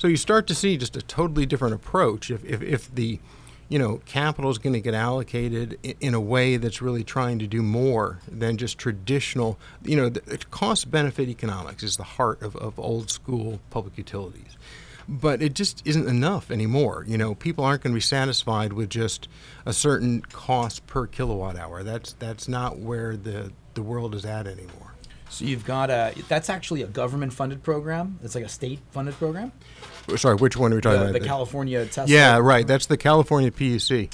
So you start to see just a totally different approach if, if, if the you know, capital is going to get allocated in a way that's really trying to do more than just traditional, you know, the cost-benefit economics is the heart of, of old-school public utilities. But it just isn't enough anymore. You know, people aren't going to be satisfied with just a certain cost per kilowatt hour. That's that's not where the, the world is at anymore. So you've got a, that's actually a government-funded program. It's like a state-funded program. Sorry, which one are we talking the, about? The California Tesla. Yeah, right. That's the California P U C.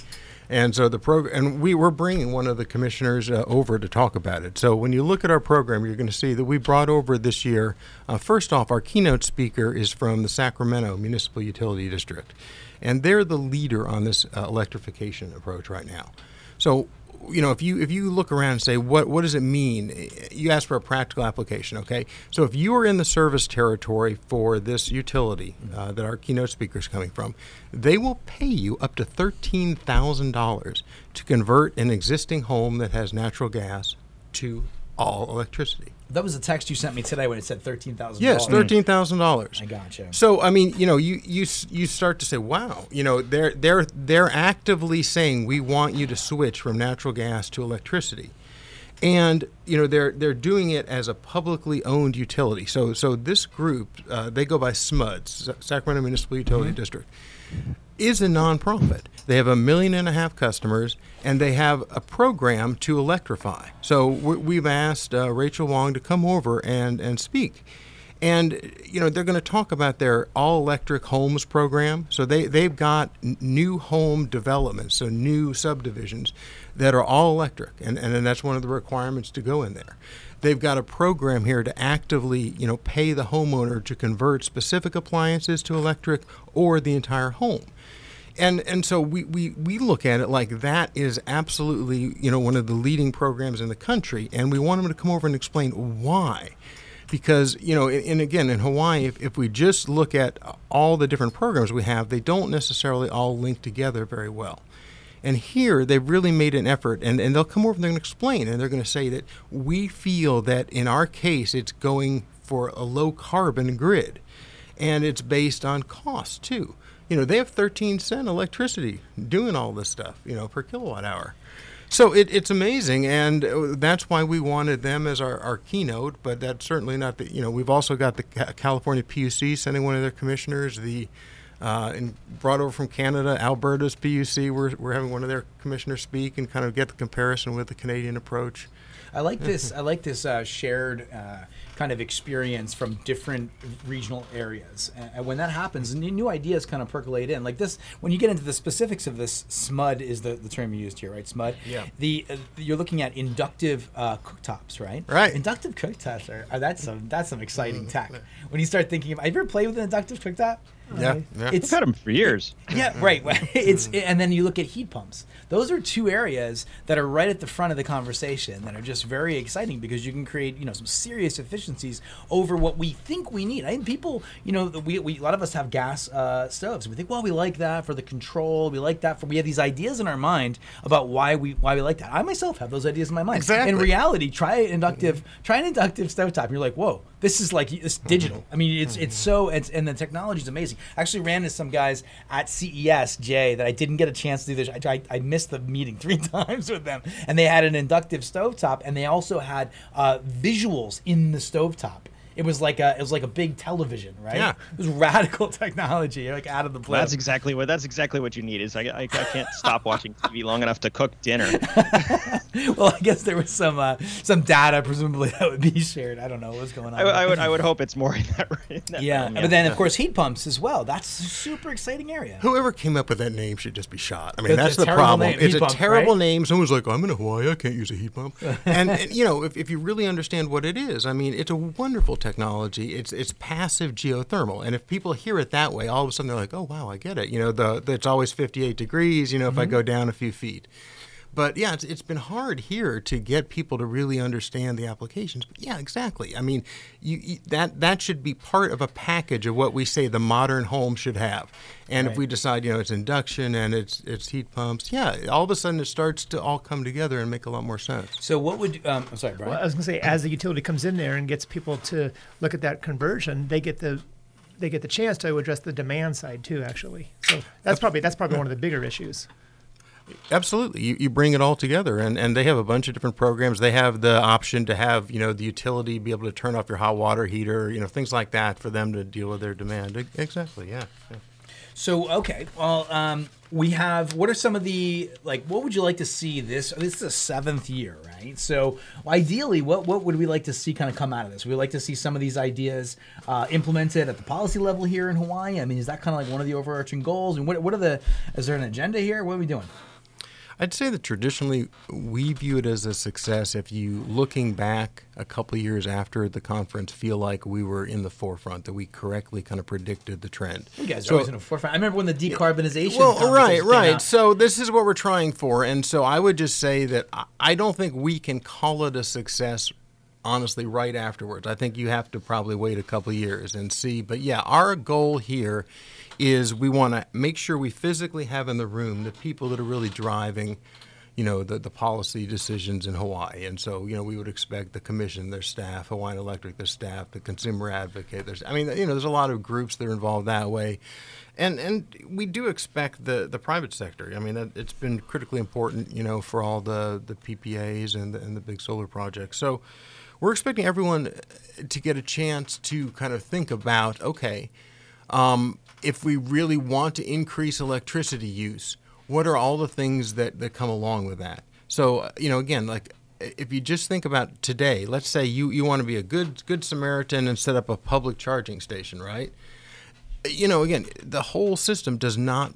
And so the program, and we were bringing one of the commissioners uh, over to talk about it. So when you look at our program, you're going to see that we brought over this year. Uh, first off, our keynote speaker is from the Sacramento Municipal Utility District. And they're the leader on this uh, electrification approach right now. So you know, if you if you look around and say, what what does it mean? You ask for a practical application, okay? So if you are in the service territory for this utility uh, that our keynote speaker is coming from, they will pay you up to thirteen thousand dollars to convert an existing home that has natural gas to all electricity. That was a text you sent me today when it said thirteen thousand dollars. Yes, thirteen thousand dollars. I gotcha. So, I mean, you know, you, you you start to say, wow, you know, they're they're they're actively saying we want you to switch from natural gas to electricity. And, you know, they're they're doing it as a publicly owned utility. So so this group, uh, they go by SMUDs, Sacramento Municipal Utility mm-hmm. District, is a nonprofit. They have a million and a half customers, and they have a program to electrify. So we've asked uh, Rachel Wong to come over and, and speak. And, you know, they're going to talk about their all-electric homes program. So they, they've got n- new home developments, so new subdivisions that are all-electric, and, and, and that's one of the requirements to go in there. They've got a program here to actively, you know, pay the homeowner to convert specific appliances to electric or the entire home. And and so we, we, we look at it like that is absolutely, you know, one of the leading programs in the country, and we want them to come over and explain why. Because, you know, and again, in Hawaii, if, if we just look at all the different programs we have, they don't necessarily all link together very well. And here, they've really made an effort, and, and they'll come over and they're going to explain, and they're going to say that we feel that in our case, it's going for a low-carbon grid, and it's based on cost, too. You know, they have thirteen cent electricity doing all this stuff, you know, per kilowatt hour. So it, it's amazing, and that's why we wanted them as our, our keynote, but that's certainly not the, you know, we've also got the California P U C sending one of their commissioners, the, uh, and brought over from Canada, Alberta's P U C, we're, we're having one of their commissioners speak and kind of get the comparison with the Canadian approach. I like this, I like this uh, shared uh, kind of experience from different regional areas. And when that happens, new ideas kind of percolate in. Like this, when you get into the specifics of this, SMUD is the, the term you used here, right? SMUD. Yeah. The uh, you're looking at inductive uh, cooktops, right? Right. Inductive cooktops are, are that's some that's some exciting tech. When you start thinking about, have you ever played with an inductive cooktop? Yeah, yeah. It's, I've had them for years. Yeah, right. It's and then you look at heat pumps. Those are two areas that are right at the front of the conversation that are just very exciting because you can create, you know, some serious efficiencies over what we think we need. I think people, you know, we, we a lot of us have gas uh, stoves. We think, well, we like that for the control. We like that for we have these ideas in our mind about why we why we like that. I myself have those ideas in my mind. Exactly. In reality, try an inductive try an inductive stovetop, and you're like, whoa. This is like it's digital. I mean, it's it's so it's, and the technology is amazing. I actually ran into some guys at C E S, Jay, that I didn't get a chance to do this. I, I, I missed the meeting three times with them, and they had an inductive stovetop, and they also had uh, visuals in the stovetop. It was like a it was like a big television, right? Yeah. It was radical technology, like out of the blue. Well, that's exactly what that's exactly what you need. Is I I, I can't stop watching T V long enough to cook dinner. Well, I guess there was some uh, some data presumably that would be shared. I don't know what's going on. I, I would I would hope it's more in that. In that yeah. Realm, yeah, but then of course heat pumps as well. That's a super exciting area. Whoever came up with that name should just be shot. I mean, it's that's the problem. Name, it's a pump, terrible right? name. Someone's like, I'm in Hawaii, I can't use a heat pump. and, and you know, if if you really understand what it is, I mean, it's a wonderful technology. Technology, it's it's passive geothermal, and if people hear it that way, all of a sudden they're like, "Oh wow, I get it." You know, the, the it's always fifty-eight degrees. You know, mm-hmm. if I go down a few feet, but yeah, it's it's been hard here to get people to really understand the applications. But yeah, exactly. I mean, you, you that that should be part of a package of what we say the modern home should have. And right. if we decide, you know, it's induction and it's it's heat pumps, yeah, all of a sudden it starts to all come together and make a lot more sense. So what would um, I'm sorry, Brian. Well, I was going to say, as the utility comes in there and gets people to look at that conversion, they get the they get the chance to address the demand side too. Actually, so that's probably that's probably one of the bigger issues. Absolutely. You, you bring it all together, and, and they have a bunch of different programs. They have the option to have, you know, the utility be able to turn off your hot water heater, you know, things like that for them to deal with their demand. Exactly, yeah. yeah. So, okay. Well, um, we have, what are some of the, like, what would you like to see this? This is the seventh year, right? So ideally, what, what would we like to see kind of come out of this? We'd like to see some of these ideas uh, implemented at the policy level here in Hawaii. I mean, is that kind of like one of the overarching goals? And what, what are the, is there an agenda here? What are we doing? I'd say that traditionally we view it as a success if you, looking back a couple of years after the conference, feel like we were in the forefront, that we correctly kind of predicted the trend. You guys so, are always in the forefront. I remember when the decarbonization well, conference right, came right. out. So this is what we're trying for. And so I would just say that I don't think we can call it a success, honestly, right afterwards. I think you have to probably wait a couple of years and see. But yeah, our goal here is we want to make sure we physically have in the room the people that are really driving, you know, the, the policy decisions in Hawaii. And so, you know, we would expect the commission, their staff, Hawaiian Electric, their staff, the consumer advocate. There's, I mean, you know, there's a lot of groups that are involved that way. And and we do expect the, the private sector. I mean, it's been critically important, you know, for all the, the P P As and the, and the big solar projects. So we're expecting everyone to get a chance to kind of think about, okay, um, if we really want to increase electricity use, what are all the things that, that come along with that? So, you know, again, like if you just think about today, let's say you, you want to be a good good Samaritan and set up a public charging station, right? You know, again, the whole system does not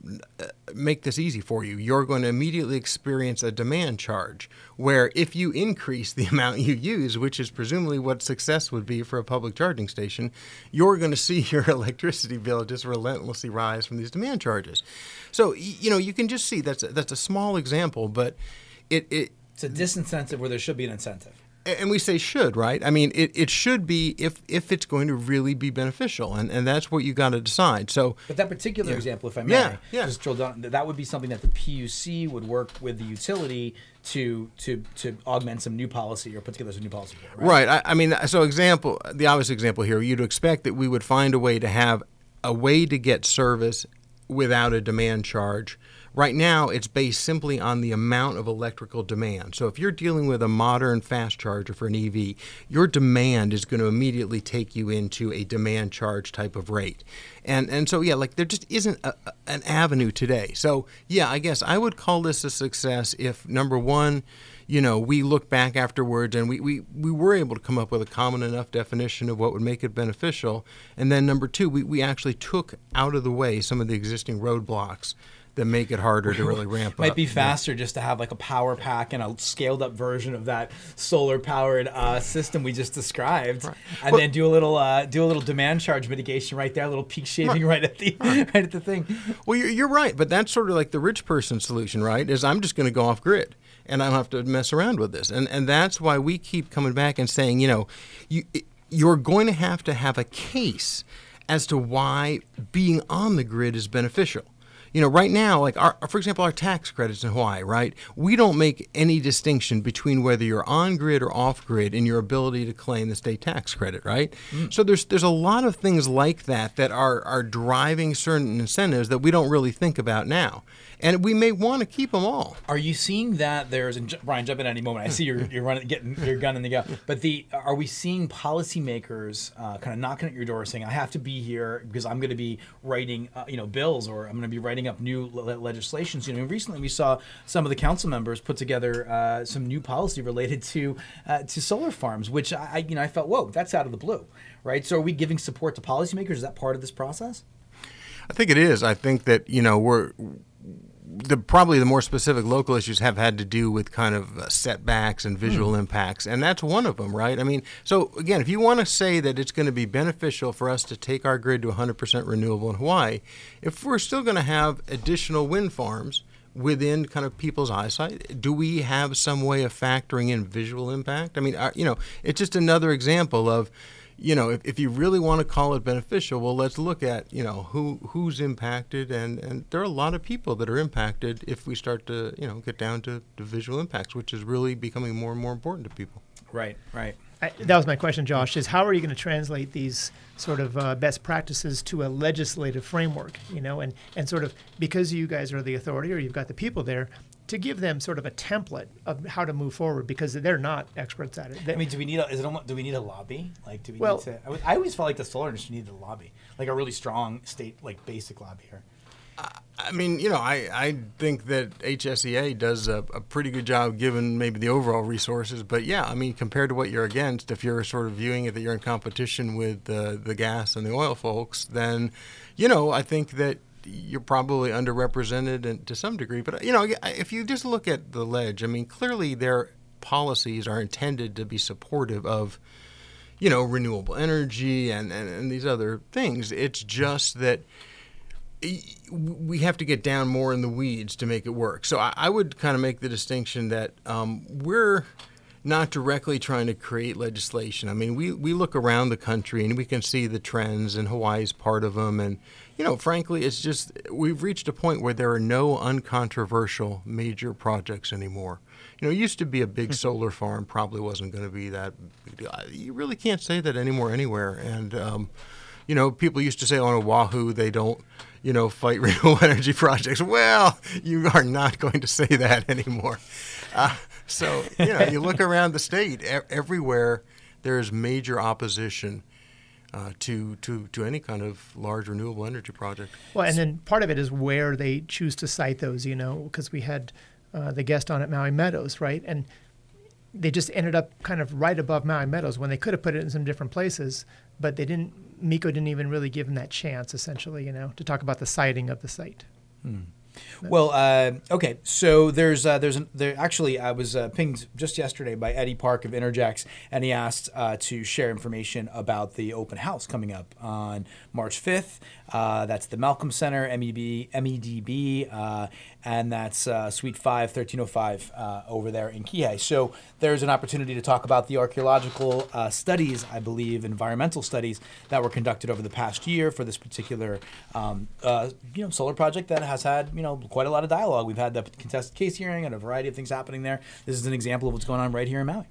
make this easy for you. You're going to immediately experience a demand charge where if you increase the amount you use, which is presumably what success would be for a public charging station, you're going to see your electricity bill just relentlessly rise from these demand charges. So, you know, you can just see that's a, that's a small example, but it, it it's a disincentive where there should be an incentive. And we say should, right? I mean, it, it should be if, if it's going to really be beneficial, and, and that's what you got to decide. So, but that particular yeah. example, if I may, yeah, yeah. just drill down, that would be something that the P U C would work with the utility to to to augment some new policy or put together some new policy. Right. right. I, I mean, so example, the obvious example here, you'd expect that we would find a way to have a way to get service without a demand charge. Right now, it's based simply on the amount of electrical demand. So if you're dealing with a modern fast charger for an E V, your demand is going to immediately take you into a demand charge type of rate. And and so, yeah, like there just isn't a, an avenue today. So, yeah, I guess I would call this a success if, number one, you know, we look back afterwards and we, we, we were able to come up with a common enough definition of what would make it beneficial. And then, number two, we, we actually took out of the way some of the existing roadblocks that make it harder to really ramp might up. Might be faster yeah. just to have like a power pack and a scaled up version of that solar powered uh, system we just described, right. and well, then do a little uh, do a little demand charge mitigation right there, a little peak shaving right, right at the right. right at the thing. Well, you're, you're right, but that's sort of like the rich person solution, right? Is I'm just going to go off grid and I don't have to mess around with this, and and that's why we keep coming back and saying, you know, you you're going to have to have a case as to why being on the grid is beneficial. You know, right now, like, our, for example, our tax credits in Hawaii, right? We don't make any distinction between whether you're on-grid or off-grid in your ability to claim the state tax credit, right? Mm. So there's there's a lot of things like that that are, are driving certain incentives that we don't really think about now. And we may want to keep them all. Are you seeing that there's, and Brian, jump in at any moment. I see you're, you're running, getting your gun in the go. But the are we seeing policymakers uh, kind of knocking at your door saying, I have to be here because I'm going to be writing, uh, you know, bills, or I'm going to be writing up new le- legislations. You know, recently we saw some of the council members put together uh, some new policy related to uh, to solar farms, which I, you know, I felt, whoa, that's out of the blue, right? So are we giving support to policymakers? Is that part of this process? I think it is. I think that, you know, we're the probably the more specific local issues have had to do with kind of uh, setbacks and visual mm. impacts, and that's one of them, right? I mean, so again, if you want to say that it's going to be beneficial for us to take our grid to one hundred percent renewable in Hawaii, if we're still going to have additional wind farms within kind of people's eyesight, do we have some way of factoring in visual impact? I mean, our, you know, it's just another example of, you know, if, if you really want to call it beneficial, well, let's look at, you know, who who's impacted. And, and there are a lot of people that are impacted if we start to, you know, get down to, to visual impacts, which is really becoming more and more important to people. Right, right. I, that was my question, Josh, is how are you going to translate these sort of uh, best practices to a legislative framework, you know, and, and sort of because you guys are the authority or you've got the people there, to give them sort of a template of how to move forward, because they're not experts at it. They, I mean, do we need a, is it almost, do we need a lobby? Like, do we well, need to? I, I always felt like the solar industry needed a lobby, like a really strong state, like basic lobby here. I mean, you know, I, I think that H S E A does a, a pretty good job given maybe the overall resources. But, yeah, I mean, compared to what you're against, if you're sort of viewing it that you're in competition with the, the gas and the oil folks, then, you know, I think that you're probably underrepresented and to some degree. But, you know, if you just look at the ledge, I mean, clearly their policies are intended to be supportive of, you know, renewable energy and, and, and these other things. It's just that we have to get down more in the weeds to make it work. So I, I would kind of make the distinction that um, we're not directly trying to create legislation. I mean, we, we look around the country and we can see the trends, and Hawaii's part of them. And, you know, frankly, it's just we've reached a point where there are no uncontroversial major projects anymore. You know, it used to be a big solar farm probably wasn't going to be that big. You really can't say that anymore anywhere. And, um, you know, people used to say on Oahu they don't, you know, fight renewable energy projects. Well, you are not going to say that anymore. Uh, so, you know, you look around the state, e- everywhere there is major opposition uh, to, to, to any kind of large renewable energy project. Well, and then part of it is where they choose to site those, you know, because we had uh, the guest on at Maui Meadows, right? And they just ended up kind of right above Maui Meadows when they could have put it in some different places, but they didn't. MECO didn't even really give them that chance, essentially, you know, to talk about the siting of the site. Hmm. No. Well, uh, okay, so there's uh, there's an, there actually I was uh, pinged just yesterday by Eddie Park of Interjects, and he asked uh, to share information about the open house coming up on March fifth. Uh, that's the Malcolm Center, M E D B, uh, and that's uh, Suite five, thirteen oh five uh, over there in Kihei. So there's an opportunity to talk about the archaeological uh, studies, I believe, environmental studies that were conducted over the past year for this particular um, uh, you know solar project that has had, you know, quite a lot of dialogue. We've had the contested case hearing and a variety of things happening there. This is an example of what's going on right here in Maui.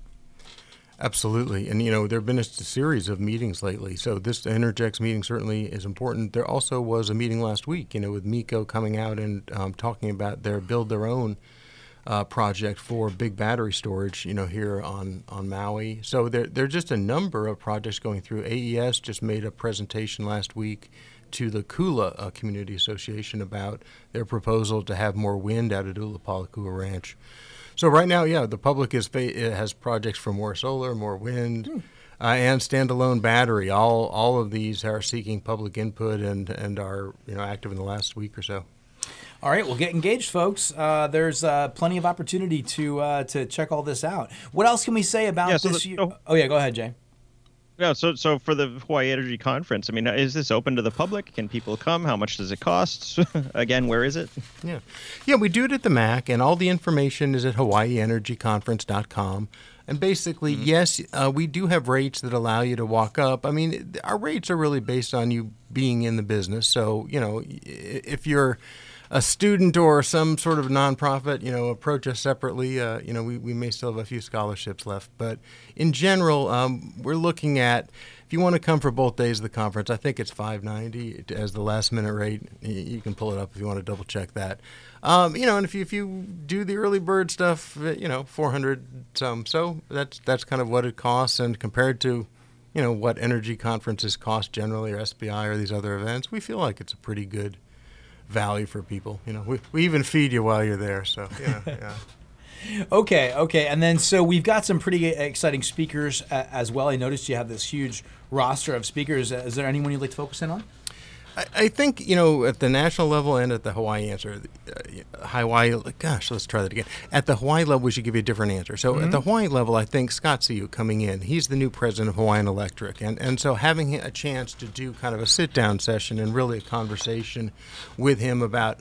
Absolutely. And, you know, there have been a series of meetings lately. So this Interjects meeting certainly is important. There also was a meeting last week, you know, with MECO coming out and um, talking about their build their own uh, project for big battery storage, you know, here on, on Maui. So there, there are just a number of projects going through. A E S just made a presentation last week to the Kula uh, Community Association about their proposal to have more wind out of Ulapalakua Ranch. So right now, yeah, the public is fa- has projects for more solar, more wind, mm. uh, and standalone battery. All all of these are seeking public input and, and are, you know, active in the last week or so. All right, well, get engaged, folks. Uh, there's uh, plenty of opportunity to uh, to check all this out. What else can we say about yeah, so this the, year? Oh. oh, yeah, go ahead, Jay. Yeah, so so for the Hawaii Energy Conference, I mean, is this open to the public? Can people come? How much does it cost? Again, where is it? Yeah, yeah, we do it at the M A C, and all the information is at hawaii energy conference dot com. And basically, mm-hmm. yes, uh, we do have rates that allow you to walk up. I mean, our rates are really based on you being in the business. So, you know, if you're a student or some sort of nonprofit, you know, approach us separately. Uh, you know, we, we may still have a few scholarships left, but in general, um, we're looking at, if you want to come for both days of the conference, I think it's five ninety as the last minute rate. You can pull it up if you want to double check that. Um, you know, and if you if you do the early bird stuff, you know, four hundred some. So that's that's kind of what it costs, and compared to, you know, what energy conferences cost generally, or S B I or these other events, we feel like it's a pretty good value for people. You know, we we even feed you while you're there, so yeah, yeah. okay okay and then so we've got some pretty exciting speakers uh, as well. I noticed you have this huge roster of speakers. Is there anyone you'd like to focus in on? I, I think, you know, at the national level and at the Hawaii answer uh, Hawaii gosh let's try that again at the Hawaii level we should give you a different answer. So mm-hmm. at the Hawaii level, I think Scott Seu coming in, he's the new president of Hawaiian Electric, and and so having a chance to do kind of a sit down session and really a conversation with him about,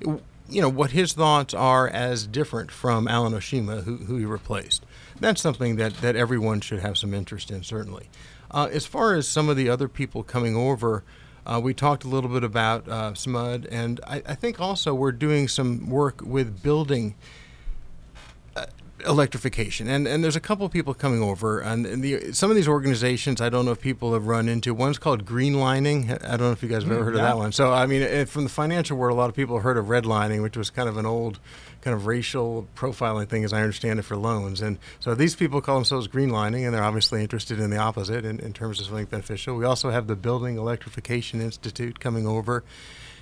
you know, what his thoughts are as different from Alan Oshima, who, who he replaced. That's something that that everyone should have some interest in, certainly. Uh, as far as some of the other people coming over, Uh, we talked a little bit about uh, S M U D, and I, I think also we're doing some work with building uh, electrification. And and there's a couple of people coming over. And, and the, some of these organizations, I don't know if people have run into. One's called Greenlining. I don't know if you guys have ever heard yeah. of that one. So, I mean, from the financial world, a lot of people have heard of redlining, which was kind of an old kind of racial profiling thing, as I understand it, for loans. And so these people call themselves Greenlining, and they're obviously interested in the opposite in, in terms of something beneficial. We also have the Building Electrification Institute coming over.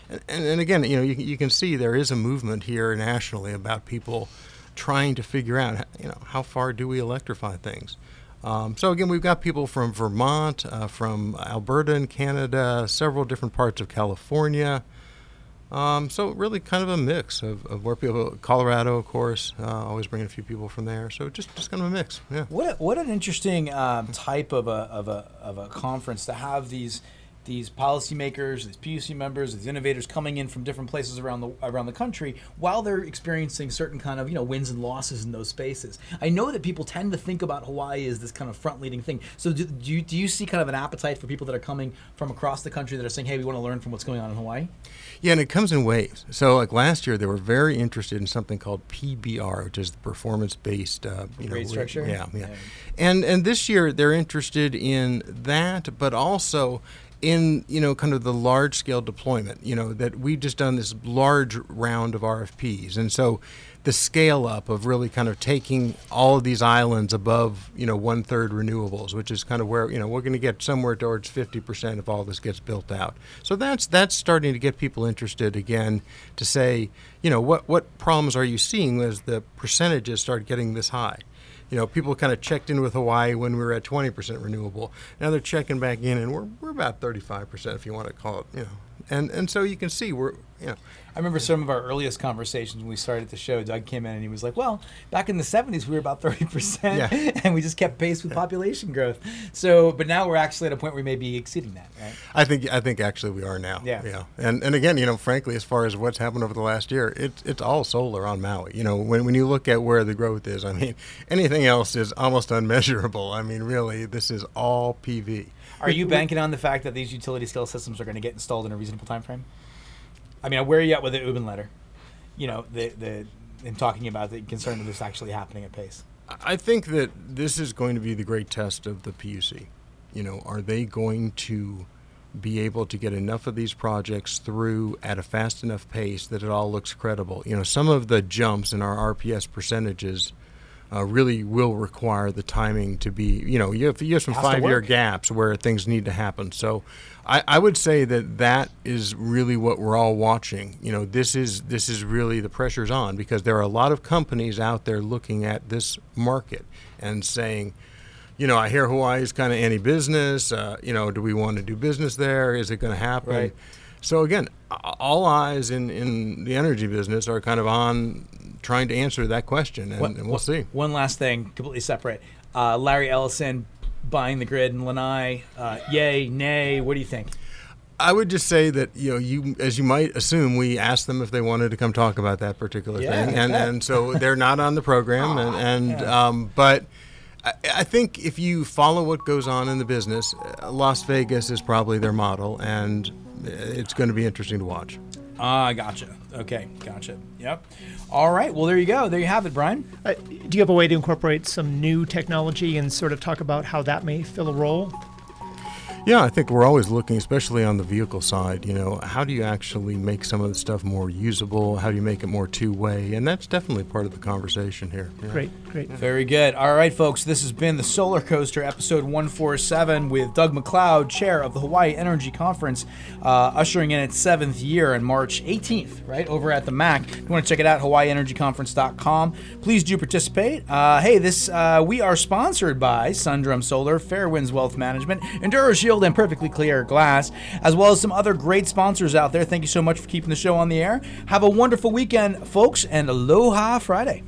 And, and again, you know, you, you can see there is a movement here nationally about people trying to figure out, you know, how far do we electrify things? Um, so again, we've got people from Vermont, uh, from Alberta in Canada, several different parts of California. Um, so really kind of a mix of, of where people, Colorado, of course, uh, always bringing a few people from there. So just, just kind of a mix. Yeah. What what an interesting um, type of a of a of a conference to have these. These policymakers, these P U C members, these innovators coming in from different places around the around the country, while they're experiencing certain kind of you know wins and losses in those spaces. I know that people tend to think about Hawaii as this kind of front-leading thing. So do, do you do you see kind of an appetite for people that are coming from across the country that are saying, hey, we want to learn from what's going on in Hawaii? Yeah, and it comes in waves. So like last year, they were very interested in something called P B R, which is the performance-based uh, you grade know, structure. We, yeah, yeah, yeah. And and this year they're interested in that, but also in, you know, kind of the large-scale deployment, you know, that we've just done this large round of R F Ps. And so the scale-up of really kind of taking all of these islands above, you know, one-third renewables, which is kind of where, you know, we're going to get somewhere towards fifty percent if all this gets built out. So that's that's starting to get people interested again to say, you know, what, what problems are you seeing as the percentages start getting this high? You know, people kind of checked in with Hawaii when we were at twenty percent renewable. Now they're checking back in, and we're we're about thirty-five percent, if you want to call it, you know. And and so you can see we're, you know. I remember some of our earliest conversations when we started the show. Doug came in and he was like, well, back in the seventies, we were about thirty percent, yeah. and we just kept pace with yeah. population growth. So, but now we're actually at a point where we may be exceeding that, right? I think I think actually we are now. Yeah. yeah. And and again, you know, frankly, as far as what's happened over the last year, it's it's all solar on Maui. You know, when, when you look at where the growth is, I mean, anything else is almost unmeasurable. I mean, really, this is all P V. Are you banking on the fact that these utility scale systems are going to get installed in a reasonable time frame? I mean, where are you at with the Ubin letter? You know, the the in talking about the concern that this actually happening at pace. I think that this is going to be the great test of the P U C. You know, are they going to be able to get enough of these projects through at a fast enough pace that it all looks credible? You know, some of the jumps in our R P S percentages Uh, really will require the timing to be, you know, you have, you have some five-year gaps where things need to happen. So I, I would say that that is really what we're all watching. You know, this is this is really the pressure's on because there are a lot of companies out there looking at this market and saying, you know, I hear Hawaii's kind of anti-business. Uh, you know, do we want to do business there? Is it going to happen? Right. So again, all eyes in, in the energy business are kind of on trying to answer that question, and, what, and we'll see. One last thing, completely separate. Uh, Larry Ellison buying the grid in Lanai, uh, yay, nay, what do you think? I would just say that, you know, you as you might assume, we asked them if they wanted to come talk about that particular yeah, thing, and, and so they're not on the program, and, and yeah. um, but... I think if you follow what goes on in the business, Las Vegas is probably their model, and it's going to be interesting to watch. Ah, uh, gotcha. Okay, gotcha. Yep. All right. Well, there you go. There you have it, Brian. Uh, do you have a way to incorporate some new technology and sort of talk about how that may fill a role? Yeah, I think we're always looking, especially on the vehicle side, you know, how do you actually make some of the stuff more usable? How do you make it more two-way? And that's definitely part of the conversation here. Yeah. Great, great. Very good. All right, folks, this has been the Solar Coaster, episode one forty-seven, with Doug McLeod, chair of the Hawaii Energy Conference, uh, ushering in its seventh year on March eighteenth, right, over at the M A C. If you want to check it out, hawaii energy conference dot com. Please do participate. Uh, hey, this uh, we are sponsored by Sundrum Solar, Fairwinds Wealth Management, Enduro Shield, and Perfectly Clear Glass, as well as some other great sponsors out there. Thank you so much for keeping the show on the air. Have a wonderful weekend, folks, and Aloha Friday.